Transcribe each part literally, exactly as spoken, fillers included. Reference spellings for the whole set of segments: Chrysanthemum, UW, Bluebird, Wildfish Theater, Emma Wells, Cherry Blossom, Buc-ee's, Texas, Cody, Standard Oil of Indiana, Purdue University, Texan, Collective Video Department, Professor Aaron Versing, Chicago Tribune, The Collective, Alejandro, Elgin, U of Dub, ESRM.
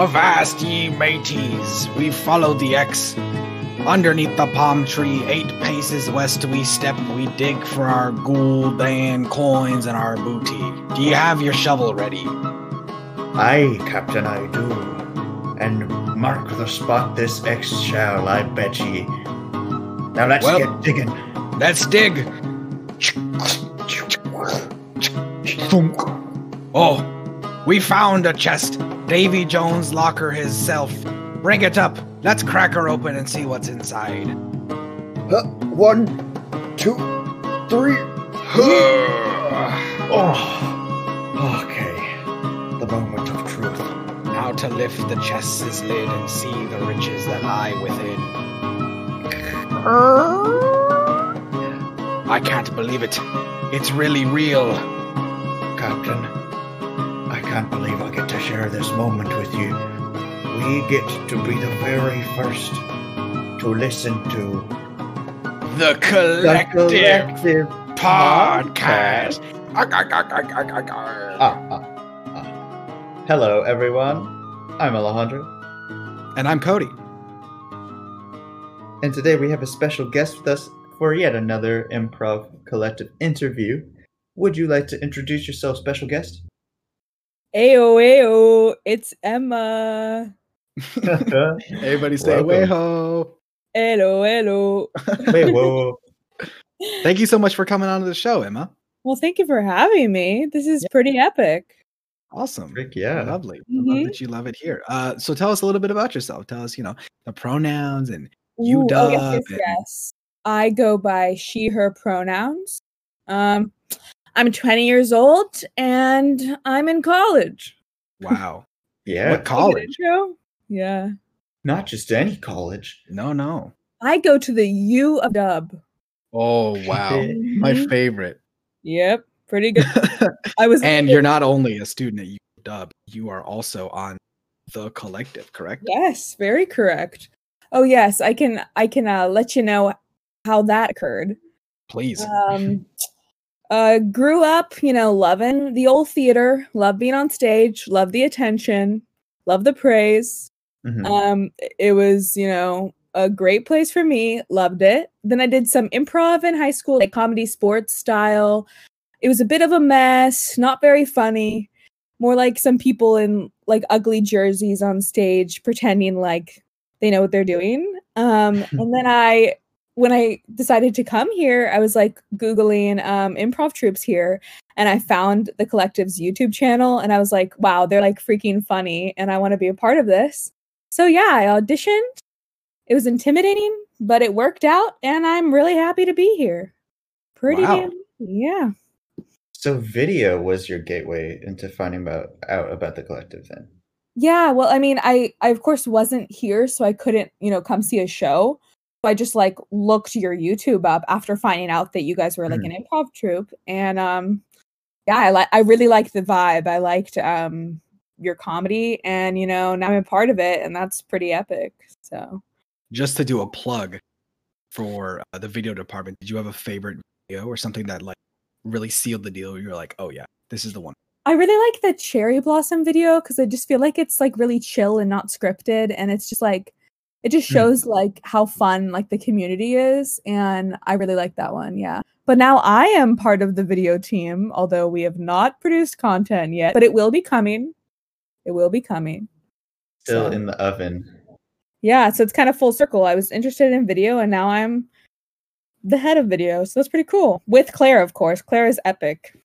Avast ye mateys, we follow the X. Underneath the palm tree, eight paces west we step, we dig for our gold and coins and our booty. Do you have your shovel ready? Aye, Captain, I do. And mark the spot this X shall, I bet ye. Now let's well, get digging. Let's dig. Oh, we found a chest. Davy Jones' locker hisself. Bring it up. Let's crack her open and see what's inside. Uh, one, two, three. Oh, okay. The moment of truth. Now to lift the chest's lid and see the riches that lie within. I can't believe it. It's really real. Captain, I can't believe I get to share this moment with you. We get to be the very first to listen to The Collective, the collective Podcast. podcast. Arr, arr, arr, arr, arr, arr. Ah, ah, ah. Hello, everyone. I'm Alejandro. And I'm Cody. And today we have a special guest with us for yet another improv collective interview. Would you like to introduce yourself, special guest? Ayo, ayo, it's Emma. Everybody say way-ho. Hello, hello. Way-ho. Thank you so much for coming on to the show, Emma. Well, thank you for having me. This is yeah. pretty epic. Awesome. Rick, yeah. Lovely. Mm-hmm. I love that you love it here. Uh, so tell us a little bit about yourself. Tell us, you know, the pronouns and you, dub. Oh, yes, yes, yes. I go by she, her pronouns. Um, I'm twenty years old and I'm in college. Wow. Yeah. What college? Yeah. Not just any college. No, no. I go to the U of Dub. Oh, wow. My favorite. Yep. Pretty good. I was And you're not only a student at U of Dub, you are also on The Collective, correct? Yes, very correct. Oh, yes. I can I can uh, let you know how that occurred. Please. Um Uh, grew up, you know, loving the old theater, love being on stage, love the attention, love the praise. Mm-hmm. Um, it was, you know, a great place for me. Loved it. Then I did some improv in high school, like comedy sports style. It was a bit of a mess, not very funny, more like some people in like ugly jerseys on stage pretending like they know what they're doing. Um, and then I... When I decided to come here, I was like Googling um, improv troops here, and I found The Collective's YouTube channel, and I was like, wow, they're like freaking funny, and I want to be a part of this. So yeah, I auditioned. It was intimidating, but it worked out, and I'm really happy to be here. Pretty wow. damn, yeah. So video was your gateway into finding about, out about The Collective then? Yeah, well, I mean, I, I of course wasn't here, so I couldn't, you know, come see a show. I just like looked your YouTube up after finding out that you guys were like mm. an improv troupe, and um, yeah, I like I really liked the vibe. I liked um your comedy, and you know now I'm a part of it, and that's pretty epic. So, just to do a plug for uh, the video department, did you have a favorite video or something that like really sealed the deal? You were like, oh yeah, this is the one. I really like the Cherry Blossom video because I just feel like it's like really chill and not scripted, and it's just like. It just shows like how fun like the community is, and I really like that one, yeah. But now I am part of the video team, although we have not produced content yet, but it will be coming. It will be coming. Still so, in the oven. Yeah, so it's kind of full circle. I was interested in video, and now I'm the head of video, so that's pretty cool. With Claire, of course. Claire is epic.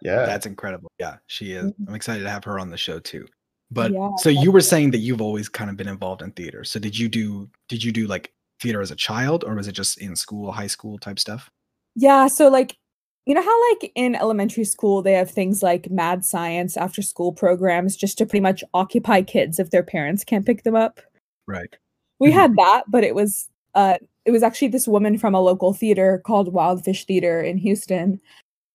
Yeah, that's incredible. Yeah, she is. I'm excited to have her on the show, too. But yeah, so you were saying that you've always kind of been involved in theater. So did you do did you do like theater as a child, or was it just in school, high school type stuff? Yeah. So like, you know how like in elementary school, they have things like mad science after school programs just to pretty much occupy kids if their parents can't pick them up. Right. We had that, but it was uh, it was actually this woman from a local theater called Wildfish Theater in Houston.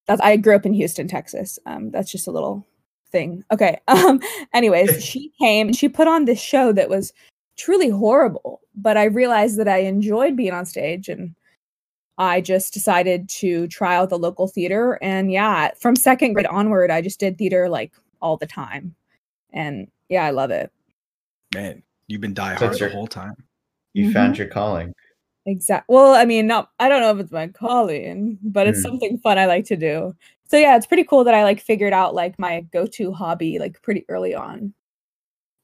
That's, I grew up in Houston, Texas. Um, that's just a little thing. Okay. Um, anyways, she came and she put on this show that was truly horrible, but I realized that I enjoyed being on stage, and I just decided to try out the local theater. And yeah, from second grade onward, I just did theater like all the time. And yeah, I love it. Man, you've been diehard your, the whole time. You mm-hmm. found your calling. Exactly. Well, I mean, not. I don't know if it's my calling, but it's mm. something fun I like to do. So yeah, it's pretty cool that I like figured out like my go-to hobby like pretty early on.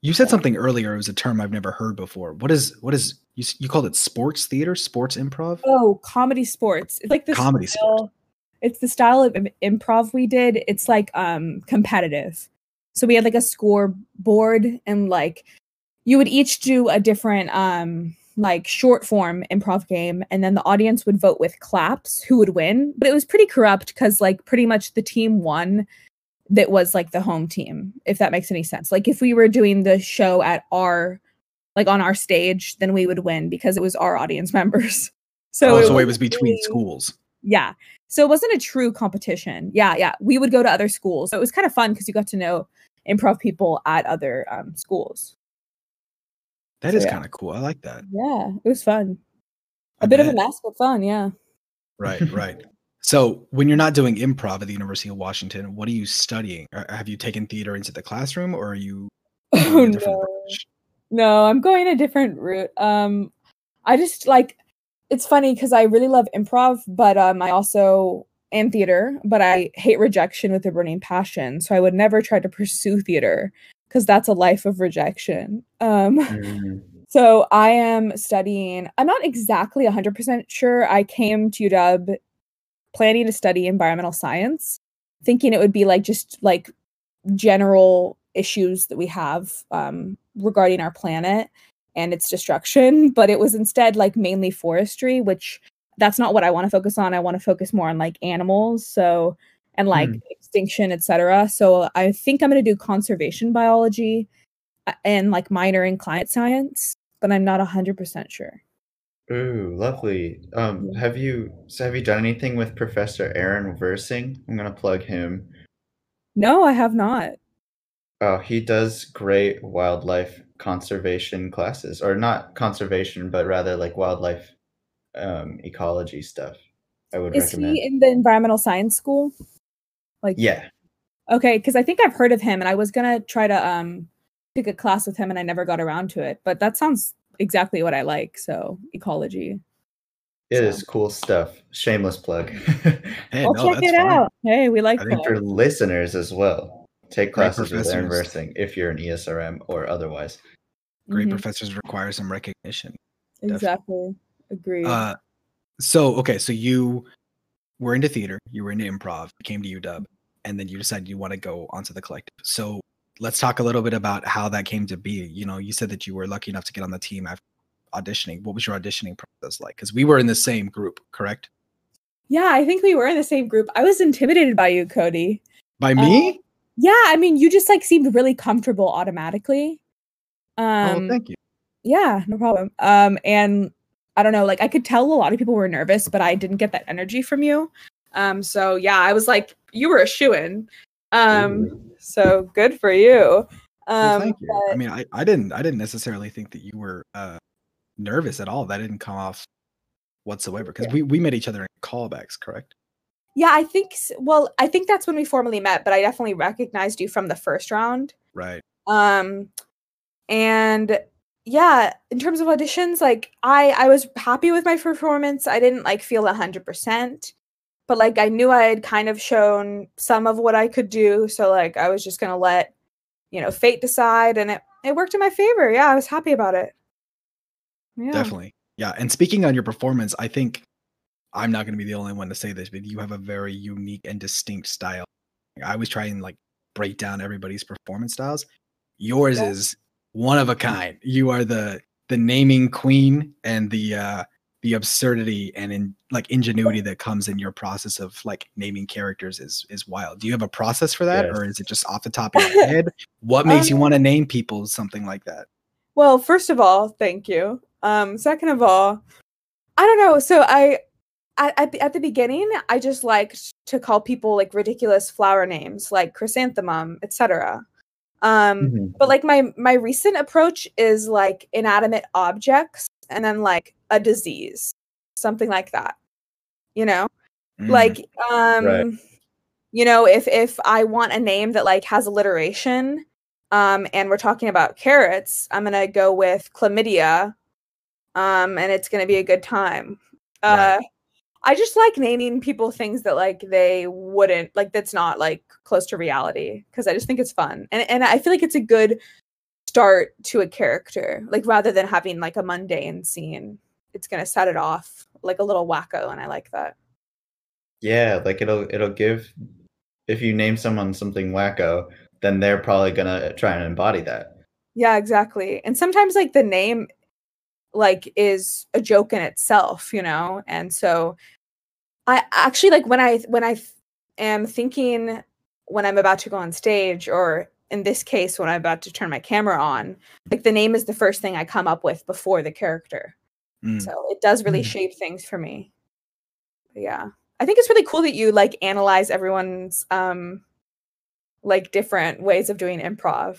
You said something earlier. It was a term I've never heard before. What is what is you? You called it sports theater, sports improv. Oh, comedy sports. It's like this comedy style, sports. It's the style of improv we did. It's like um competitive. So we had like a scoreboard, and like you would each do a different um like short form improv game, and then the audience would vote with claps who would win. But it was pretty corrupt because like pretty much the team won. That was like the home team, if that makes any sense. Like if we were doing the show at our, like on our stage, then we would win because it was our audience members. So, oh, it, so was it was between really, schools. Yeah. So it wasn't a true competition. Yeah. Yeah. We would go to other schools. So it was kind of fun because you got to know improv people at other um, schools. That so, is yeah. kind of cool. I like that. Yeah. It was fun. A I bit bet. of a mess, but fun. Yeah. Right. Right. So when you're not doing improv at the University of Washington, what are you studying? Have you taken theater into the classroom, or are you? Oh, no. no, I'm going a different route. Um, I just like, it's funny because I really love improv, but um, I also am theater, but I hate rejection with a burning passion. So I would never try to pursue theater because that's a life of rejection. Um, mm. So I am studying, I'm not exactly one hundred percent sure. I came to U W planning to study environmental science, thinking it would be like just like general issues that we have um, regarding our planet and its destruction. But it was instead like mainly forestry, which that's not what I want to focus on. I want to focus more on like animals, so and like mm. extinction, et cetera. So I think I'm going to do conservation biology and like minor in climate science, but I'm not one hundred percent sure. Ooh, lovely. Um, have you so have you done anything with Professor Aaron Versing? I'm gonna plug him. No, I have not. Oh, he does great wildlife conservation classes, or not conservation, but rather like wildlife um, ecology stuff. I would Is recommend. Is he in the environmental science school? Like yeah. Okay, because I think I've heard of him, and I was gonna try to um pick a class with him, and I never got around to it. But that sounds exactly what I like. So ecology. It so. is cool stuff. Shameless plug. Hey, I'll no, check it fine. out. Hey, we like I that. Think for listeners as well. Take classes with Aaron Versing if you're an E S R M or otherwise. Great mm-hmm. professors require some recognition. Exactly. Agreed. Uh, so, okay. So you were into theater, you were into improv, came to U W, and then you decided you want to go onto the Collective. So let's talk a little bit about how that came to be. You know, you said that you were lucky enough to get on the team after auditioning. What was your auditioning process like? Because we were in the same group, correct? Yeah, I think we were in the same group. I was intimidated by you, Cody. By me? Um, yeah, I mean, you just like seemed really comfortable automatically. Um, oh, thank you. Yeah, no problem. Um, and I don't know, like I could tell a lot of people were nervous, but I didn't get that energy from you. Um, so yeah, I was like, you were a shoo-in. Um, so good for you. Um, well, thank you. But, I mean, I, I didn't, I didn't necessarily think that you were, uh, nervous at all. That didn't come off whatsoever. Cause yeah. we, we met each other in callbacks, correct? Yeah, I think, well, I think that's when we formally met, but I definitely recognized you from the first round. Right. Um, and yeah, in terms of auditions, like I, I was happy with my performance. I didn't like feel a hundred percent. But like I knew I had kind of shown some of what I could do. So like I was just going to let, you know, fate decide. And it, it worked in my favor. Yeah, I was happy about it. Yeah. Definitely. Yeah. And speaking on your performance, I think I'm not going to be the only one to say this, but you have a very unique and distinct style. I always try and like break down everybody's performance styles. Yours yeah. is one of a kind. You are the the naming queen and the uh the absurdity and in like ingenuity that comes in your process of like naming characters is, is wild. Do you have a process for that? Yes. Or is it just off the top of your head? What makes um, you want to name people something like that? Well, first of all, thank you. Um, second of all, I don't know. So I, I, at the, at the beginning, I just liked to call people like ridiculous flower names like Chrysanthemum, et cetera. Um, mm-hmm. But like my, my recent approach is like inanimate objects and then like a disease, something like that, you know, mm, like, um, right. you know, if, if I want a name that like has alliteration, Um, and we're talking about carrots. I'm going to go with chlamydia. Um, and it's going to be a good time. Uh, right. I just like naming people things that like they wouldn't like, that's not like close to reality. Cause I just think it's fun. And, and I feel like it's a good start to a character, like rather than having like a mundane scene, it's going to set it off like a little wacko. And I like that. Yeah. Like it'll, it'll give, if you name someone something wacko, then they're probably going to try and embody that. Yeah, exactly. And sometimes like the name like is a joke in itself, you know? And so I actually like when I, when I am thinking when I'm about to go on stage, or in this case, when I'm about to turn my camera on, like the name is the first thing I come up with before the character. Mm. So it does really mm. shape things for me. But yeah. I think it's really cool that you like analyze everyone's, um, like different ways of doing improv.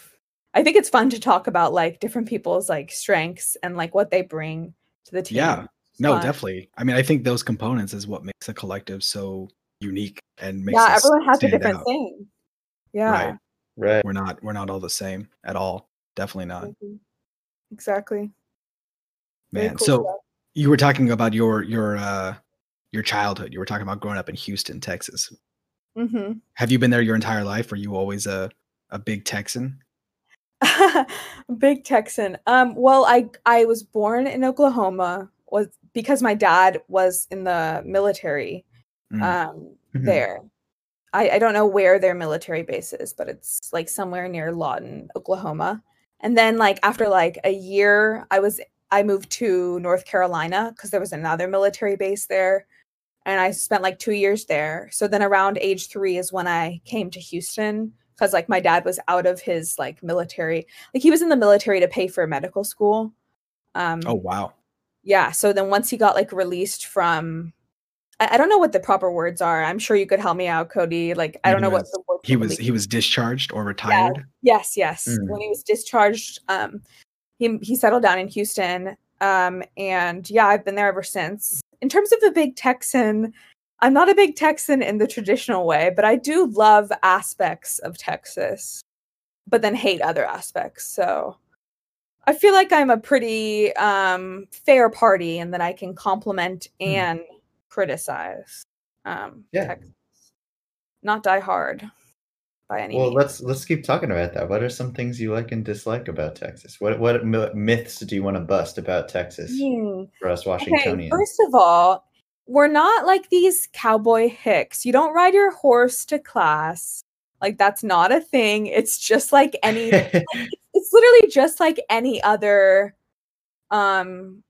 I think it's fun to talk about like different people's like strengths and like what they bring to the team. Yeah, no, fun. Definitely. I mean, I think those components is what makes a collective so unique and makes. Yeah, everyone has a different out. Thing. Yeah, right. Right. We're not we're not all the same at all. Definitely not. Mm-hmm. Exactly. Man, cool so stuff. You were talking about your your uh, your childhood. You were talking about growing up in Houston, Texas. Mm-hmm. Have you been there your entire life? Were you always a, a big Texan? Big Texan. Um, well, I, I was born in Oklahoma was because my dad was in the military um, mm-hmm. there. I, I don't know where their military base is, but it's like somewhere near Lawton, Oklahoma. And then like after like a year, I was I moved to North Carolina because there was another military base there. And I spent like two years there. So then around age three is when I came to Houston because like my dad was out of his like military, like he was in the military to pay for medical school. Um, oh, wow. Yeah. So then once he got like released from, I, I don't know what the proper words are. I'm sure you could help me out, Cody. Like, I don't know what the word. He was, he was discharged or retired. Yeah. Yes. Yes. Mm. When he was discharged, um, he, he settled down in Houston. Um, and yeah, I've been there ever since. In terms of the big Texan, I'm not a big Texan in the traditional way, but I do love aspects of Texas, but then hate other aspects. So I feel like I'm a pretty um, fair party and that I can compliment and mm. criticize um, yeah. Texas. Not die hard by any well, means. Well, let's let's keep talking about that. What are some things you like and dislike about Texas? What what myths do you want to bust about Texas mm. for us Washingtonians? Okay, first of all, we're not like these cowboy hicks. You don't ride your horse to class. Like that's not a thing. It's just like any like, it's literally just like any other um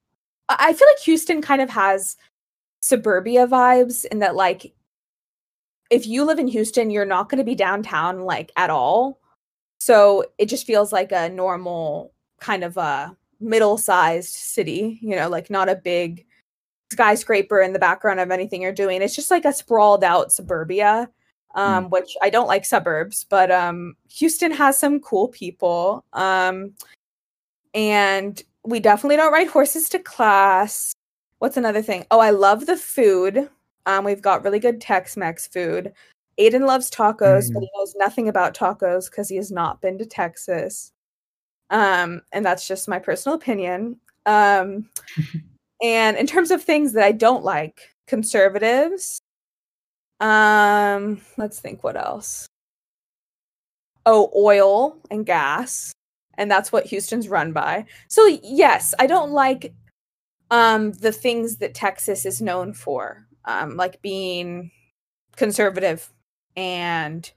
I feel like Houston kind of has suburbia vibes in that like if you live in Houston, you're not going to be downtown like at all. So it just feels like a normal kind of a middle-sized city, you know, like not a big skyscraper in the background of anything you're doing. It's just like a sprawled out suburbia, um, mm. which I don't like suburbs, but um, Houston has some cool people. Um, and we definitely don't ride horses to class. What's another thing? Oh, I love the food. Um, we've got really good Tex-Mex food. Aiden loves tacos, mm. but he knows nothing about tacos because he has not been to Texas. Um, and that's just my personal opinion. Um, and in terms of things that I don't like, conservatives. Um, let's think what else. Oh, oil and gas. And that's what Houston's run by. So yes, I don't like um, the things that Texas is known for. Um, like being conservative and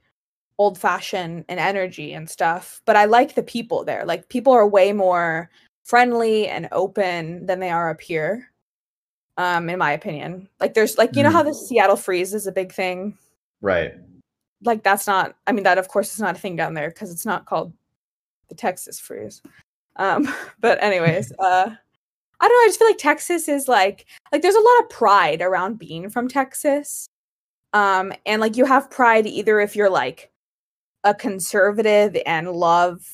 old fashioned and energy and stuff. But I like the people there. Like people are way more friendly and open than they are up here. Um, in my opinion, like there's like, you mm. know how the Seattle freeze is a big thing, right? Like that's not, I mean, that of course is not a thing down there cause it's not called the Texas freeze. Um, but anyways, uh, I don't know. I just feel like Texas is like, like there's a lot of pride around being from Texas. Um, and like you have pride either if you're like a conservative and love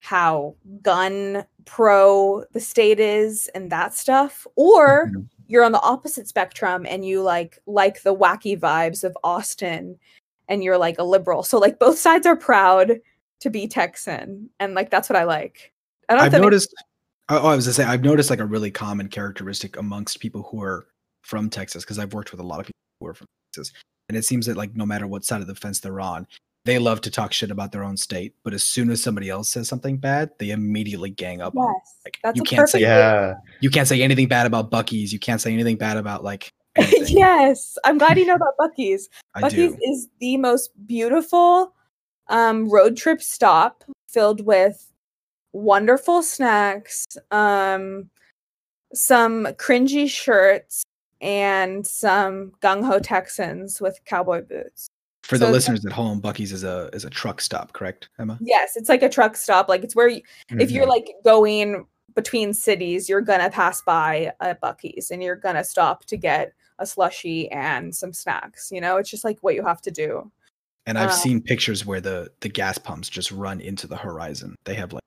how gun pro the state is and that stuff, or mm-hmm. you're on the opposite spectrum and you like, like the wacky vibes of Austin and you're like a liberal. So like both sides are proud to be Texan, and like that's what I like. I don't I've noticed. Oh, I was gonna say I've noticed like a really common characteristic amongst people who are from Texas, because I've worked with a lot of people who are from Texas, and it seems that like no matter what side of the fence they're on, they love to talk shit about their own state. But as soon as somebody else says something bad, they immediately gang up. Yes, on it. Like, that's you a can't say yeah. You can't say anything bad about Buc-ee's. You can't say anything bad about like. Yes, I'm glad you know about Buc-ee's. Buc-ee's is the most beautiful um, road trip stop filled with wonderful snacks, um, some cringy shirts, and some gung-ho Texans with cowboy boots. For the so listeners at home, Buc-ee's is a is a truck stop, correct, Emma? Yes, it's like a truck stop. Like it's where you, mm-hmm. if you're like going between cities, you're gonna pass by a Buc-ee's and you're gonna stop to get a slushie and some snacks. You know, it's just like what you have to do. And I've um, seen pictures where the the gas pumps just run into the horizon. They have like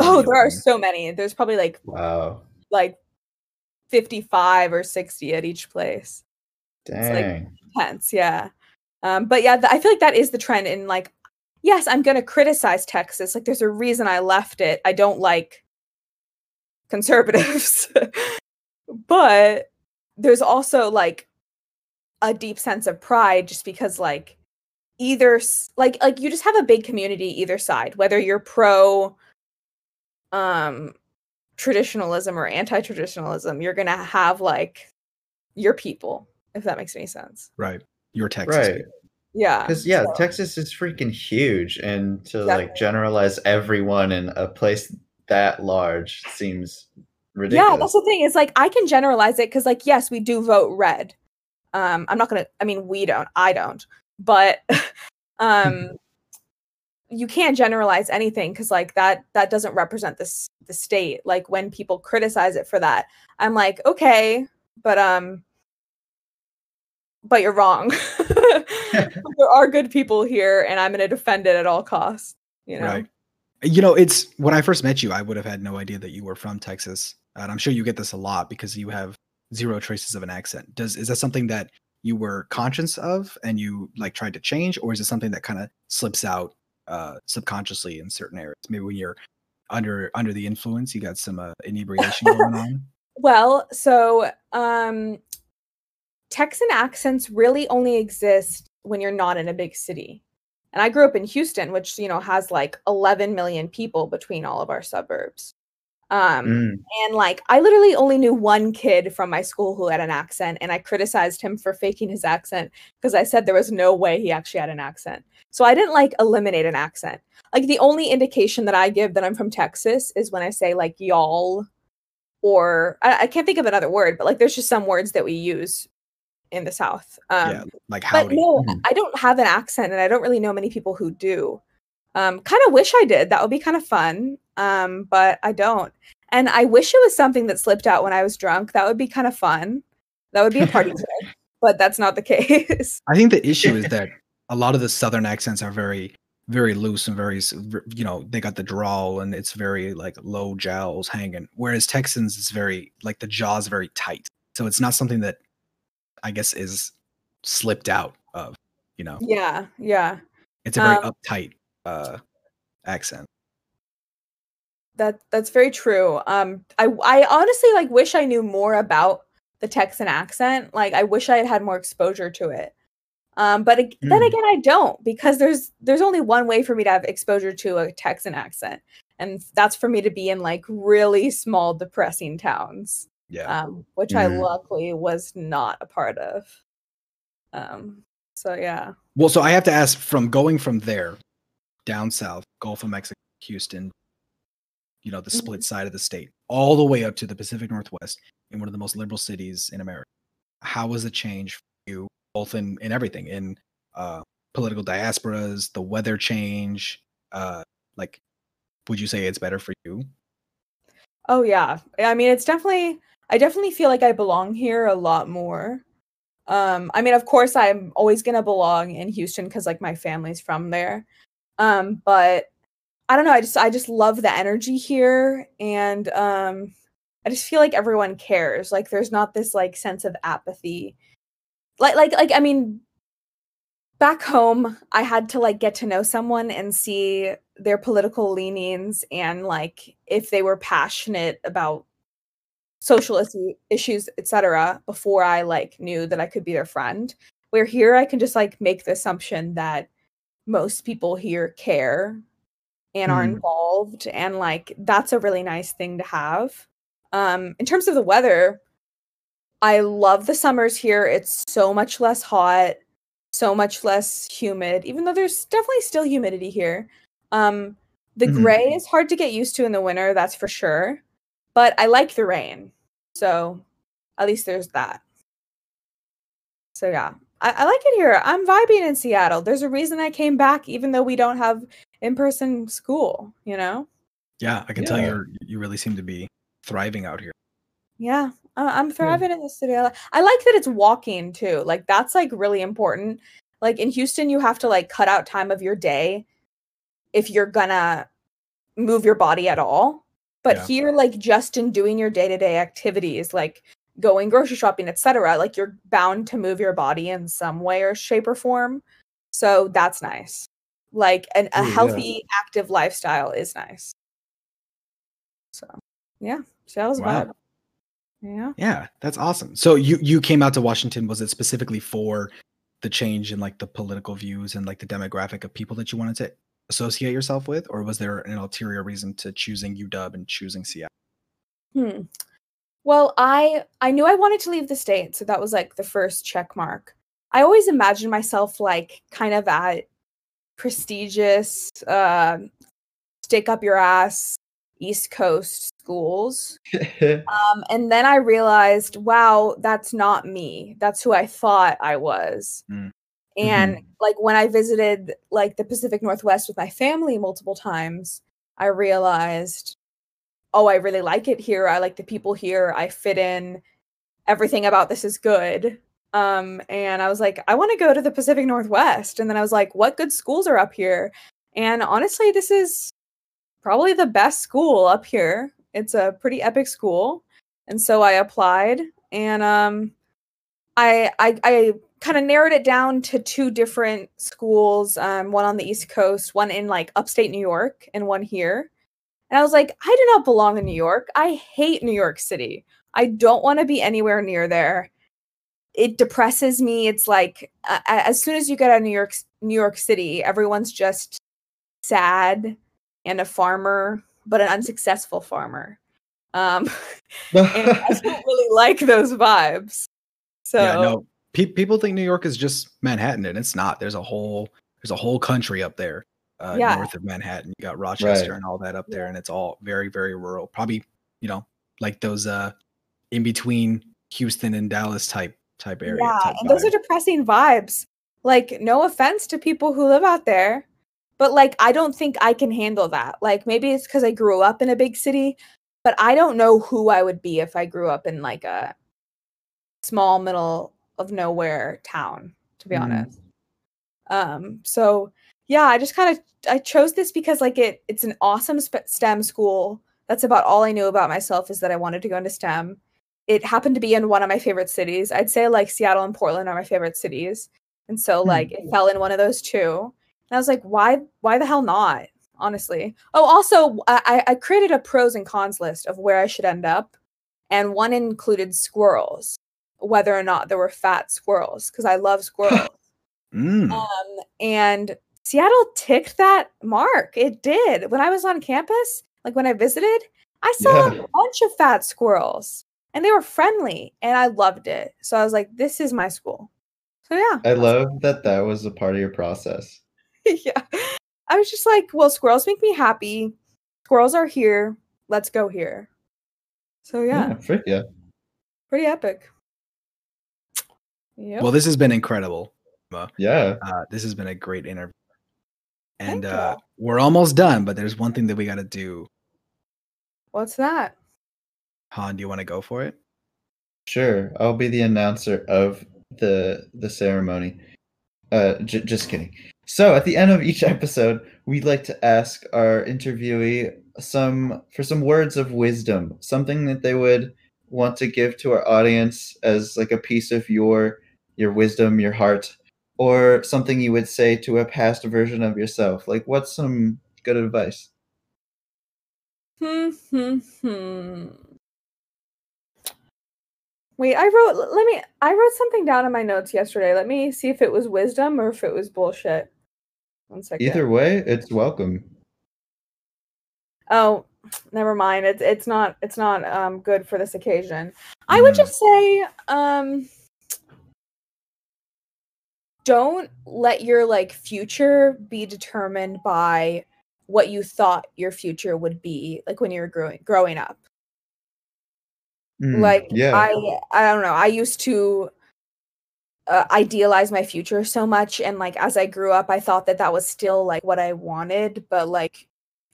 oh, there are so many. There's probably like wow, like fifty-five or sixty at each place. Dang, it's like intense, yeah. Um, but yeah, th- I feel like that is the trend. In like, yes, I'm gonna criticize Texas. Like, there's a reason I left it. I don't like conservatives, but there's also like a deep sense of pride just because like either like like you just have a big community either side, whether you're pro um traditionalism or anti-traditionalism, you're gonna have like your people, if that makes any sense. Right, your Texas right people. Yeah, because yeah so. Texas is freaking huge, and to Definitely. Like generalize everyone in a place that large seems ridiculous. Yeah, that's the thing. It's like I can generalize it because, like, yes, we do vote red. Um, I'm not gonna. I mean, we don't. I don't. But um, you can't generalize anything because, like, that that doesn't represent this the state. Like when people criticize it for that, I'm like, okay, but um, but you're wrong. There are good people here, and I'm gonna defend it at all costs. You know. Right. You know, it's when I first met you, I would have had no idea that you were from Texas. And I'm sure you get this a lot because you have zero traces of an accent. Does is that something that you were conscious of and you like tried to change? Or is it something that kind of slips out uh, subconsciously in certain areas? Maybe when you're under under the influence, you got some uh, inebriation going on? Well, so um, Texan accents really only exist when you're not in a big city. And I grew up in Houston, which, you know, has like eleven million people between all of our suburbs. Um, mm. And like, I literally only knew one kid from my school who had an accent, and I criticized him for faking his accent because I said there was no way he actually had an accent. So I didn't like eliminate an accent. Like the only indication that I give that I'm from Texas is when I say like y'all, or I, I can't think of another word, but like there's just some words that we use in the South. Um, yeah, like howdy. But no, mm. I don't have an accent, and I don't really know many people who do. Um, kind of wish I did. That would be kind of fun. Um, but I don't. And I wish it was something that slipped out when I was drunk. That would be kind of fun. That would be a party trick, but that's not the case. I think the issue is that a lot of the Southern accents are very, very loose and very, you know, they got the drawl and it's very like low jowls hanging. Whereas Texans is very, like the jaw's very tight. So it's not something that I guess is slipped out of, you know. Yeah, yeah. It's a very um, uptight uh, accent. That that's very true. Um, I I honestly like wish I knew more about the Texan accent. Like I wish I had had more exposure to it. Um, but ag- mm. then again, I don't, because there's there's only one way for me to have exposure to a Texan accent, and that's for me to be in like really small, depressing towns. Yeah, um, which mm-hmm. I luckily was not a part of. Um, so yeah. Well, so I have to ask: from going from there down south, Gulf of Mexico, Houston, you know, the split mm-hmm. side of the state, all the way up to the Pacific Northwest in one of the most liberal cities in America. How was the change for you, both in in everything, in uh, political diasporas, the weather change? Uh, like, would you say it's better for you? Oh yeah, I mean, it's definitely. I definitely feel like I belong here a lot more. Um, I mean, of course, I'm always going to belong in Houston because like my family's from there. Um, but I don't know. I just I just love the energy here. And um, I just feel like everyone cares. Like there's not this like sense of apathy. Like like like I mean, back home, I had to like get to know someone and see their political leanings and like if they were passionate about social issues, et cetera, before I like knew that I could be their friend. Where here I can just like make the assumption that most people here care and are involved, and like that's a really nice thing to have. Um, in terms of the weather, I love the summers here. It's so much less hot, so much less humid, even though there's definitely still humidity here. Um, the mm-hmm. gray is hard to get used to in the winter, that's for sure. But I like the rain, so at least there's that. So yeah, I, I like it here. I'm vibing in Seattle. There's a reason I came back, even though we don't have in-person school, you know? Yeah, I can yeah. tell you you really seem to be thriving out here. Yeah, I, I'm thriving yeah. in the city. I like that it's walking, too. Like, that's, like, really important. Like, in Houston, you have to, like, cut out time of your day if you're gonna move your body at all. But yeah. here, like, just in doing your day-to-day activities, like going grocery shopping, et cetera, like, you're bound to move your body in some way or shape or form. So that's nice. Like, an, a Ooh, healthy, yeah. active lifestyle is nice. So, yeah. Seattle's wow. vibe. Yeah. Yeah, that's awesome. So you, you came out to Washington. Was it specifically for the change in, like, the political views and, like, the demographic of people that you wanted to associate yourself with, or was there an ulterior reason to choosing U W and choosing Seattle? Hmm. Well, I I knew I wanted to leave the state, so that was like the first check mark. I always imagined myself like kind of at prestigious, uh, stick up your ass East Coast schools, um, and then I realized, wow, that's not me. That's who I thought I was. Mm. And mm-hmm. like when I visited like the Pacific Northwest with my family multiple times, I realized, oh, I really like it here. I like the people here. I fit in. Everything about this is good. Um, and I was like, I want to go to the Pacific Northwest. And then I was like, what good schools are up here? And honestly, this is probably the best school up here. It's a pretty epic school. And so I applied, and um, I, I, I, kind of narrowed it down to two different schools, um, one on the East Coast, one in like upstate New York, and one here. And I was like, I do not belong in New York. I hate New York City. I don't want to be anywhere near there. It depresses me. It's like, uh, as soon as you get out of New York, New York City, everyone's just sad and a farmer, but an unsuccessful farmer. Um, and I don't really like those vibes. So. Yeah, no. People think New York is just Manhattan, and it's not. There's a whole there's a whole country up there, uh, yeah. north of Manhattan. You got Rochester right. and all that up there, and it's all very, very rural. Probably, you know, like those uh, in between Houston and Dallas type type area. Yeah, type and vibe. Those are depressing vibes. Like, no offense to people who live out there, but like, I don't think I can handle that. Like, maybe it's because I grew up in a big city, but I don't know who I would be if I grew up in like a small middle of nowhere town, to be mm. honest. Um, so yeah, I just kind of, I chose this because like it, it's an awesome sp- STEM school. That's about all I knew about myself, is that I wanted to go into STEM. It happened to be in one of my favorite cities. I'd say like Seattle and Portland are my favorite cities. And so like mm. it fell in one of those two. And I was like, why, why the hell not? Honestly. Oh, also I, I created a pros and cons list of where I should end up. And one included squirrels, whether or not there were fat squirrels, because I love squirrels. mm. Um, and Seattle ticked that mark. It did. When I was on campus, like when I visited, I saw yeah. a bunch of fat squirrels, and they were friendly, and I loved it. So I was like, this is my school. So yeah. I love cool. that that was a part of your process. yeah. I was just like, well, squirrels make me happy. Squirrels are here. Let's go here. So yeah. Yeah, pretty, yeah. pretty epic. Yep. Well, this has been incredible. Emma. Yeah. Uh, this has been a great interview. And uh, we're almost done, but there's one thing that we got to do. What's that? Han, do you want to go for it? Sure. I'll be the announcer of the the ceremony. Uh, j- just kidding. So at the end of each episode, we'd like to ask our interviewee some for some words of wisdom, something that they would want to give to our audience as like a piece of your your wisdom, your heart, or something you would say to a past version of yourself. Like, what's some good advice? Hmm, hmm, hmm. Wait, I wrote, let me, I wrote something down in my notes yesterday. Let me see if it was wisdom or if it was bullshit. One second. Either way, it's welcome. Oh, never mind. It's, it's not, it's not um, good for this occasion. I would just say, um, don't let your like future be determined by what you thought your future would be like when you were growing, growing up. Mm, like, yeah. I, I don't know. I used to uh, idealize my future so much. And like, as I grew up, I thought that that was still like what I wanted. But like,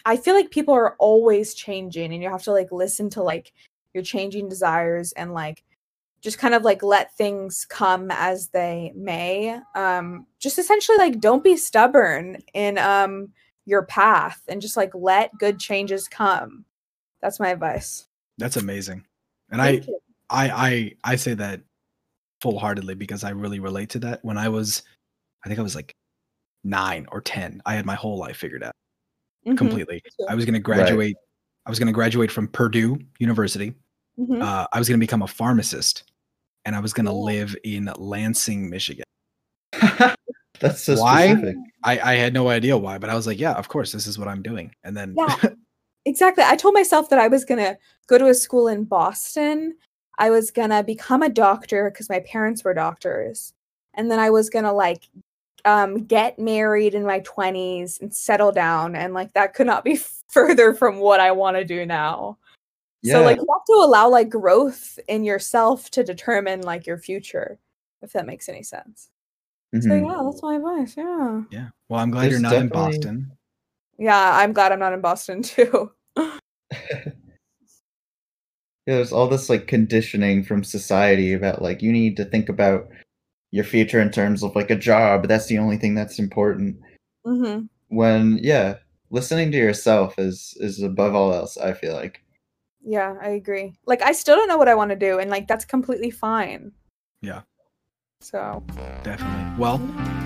I feel like people are always changing and you have to like, listen to like your changing desires and like, just kind of like let things come as they may. Um, just essentially like, don't be stubborn in um, your path and just like, let good changes come. That's my advice. That's amazing. And I, I, I, I say that full-heartedly because I really relate to that. When I was, I think I was like nine or ten, I had my whole life figured out mm-hmm. completely. I was going to graduate. Right. I was going to graduate from Purdue University. Mm-hmm. Uh, I was going to become a pharmacist and I was going to live in Lansing, Michigan. That's so why? Specific. I, I had no idea why, but I was like, yeah, of course, this is what I'm doing. And then yeah. Exactly. I told myself that I was going to go to a school in Boston. I was going to become a doctor because my parents were doctors. And then I was going to like um, get married in my twenties and settle down. And like that could not be further from what I want to do now. Yeah. So like you have to allow like growth in yourself to determine like your future, if that makes any sense. Mm-hmm. So yeah, that's my advice. Yeah. Yeah. Well, I'm glad There's you're not definitely... in Boston. Yeah, I'm glad I'm not in Boston too. Yeah, there's all this like conditioning from society about like you need to think about your future in terms of like a job. That's the only thing that's important. Mm-hmm. When yeah, listening to yourself is is above all else, I feel like. Yeah, I agree. Like I still don't know what I want to do, and like that's completely fine. Yeah. So. Definitely. Well,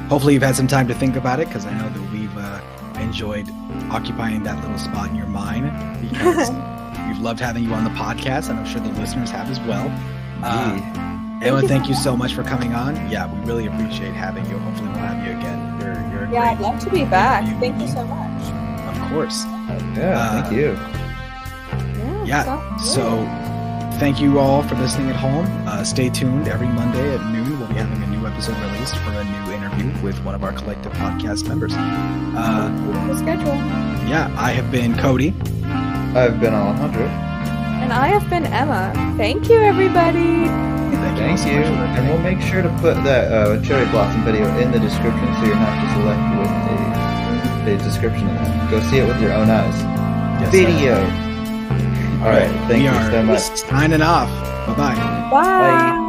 hopefully you've had some time to think about it because I know that we've uh, enjoyed occupying that little spot in your mind because. We've loved having you on the podcast, and I'm sure the listeners have as well. Uh, Emma, thank you so much for coming on. Yeah, we really appreciate having you. Hopefully we'll have you again. You're, you're yeah, I'd love to be back. You. Thank you so much. Of course. Yeah, uh, thank you. Yeah, yeah so thank you all for listening at home. Uh, stay tuned. Every Monday at noon, we'll be having a new episode released for a new interview with one of our Collective podcast members. Uh, schedule. Yeah, I have been Cody. I've been Alejandro. And I have been Emma. Thank you, everybody. Thank, Thank you. you. And we'll make sure to put that uh, Cherry Blossom video in the description so you're not just left with the, the description of that. Go see it with your own eyes. Yes, video. All right. Thank we you so much. Signing off. Bye-bye. Bye. Bye.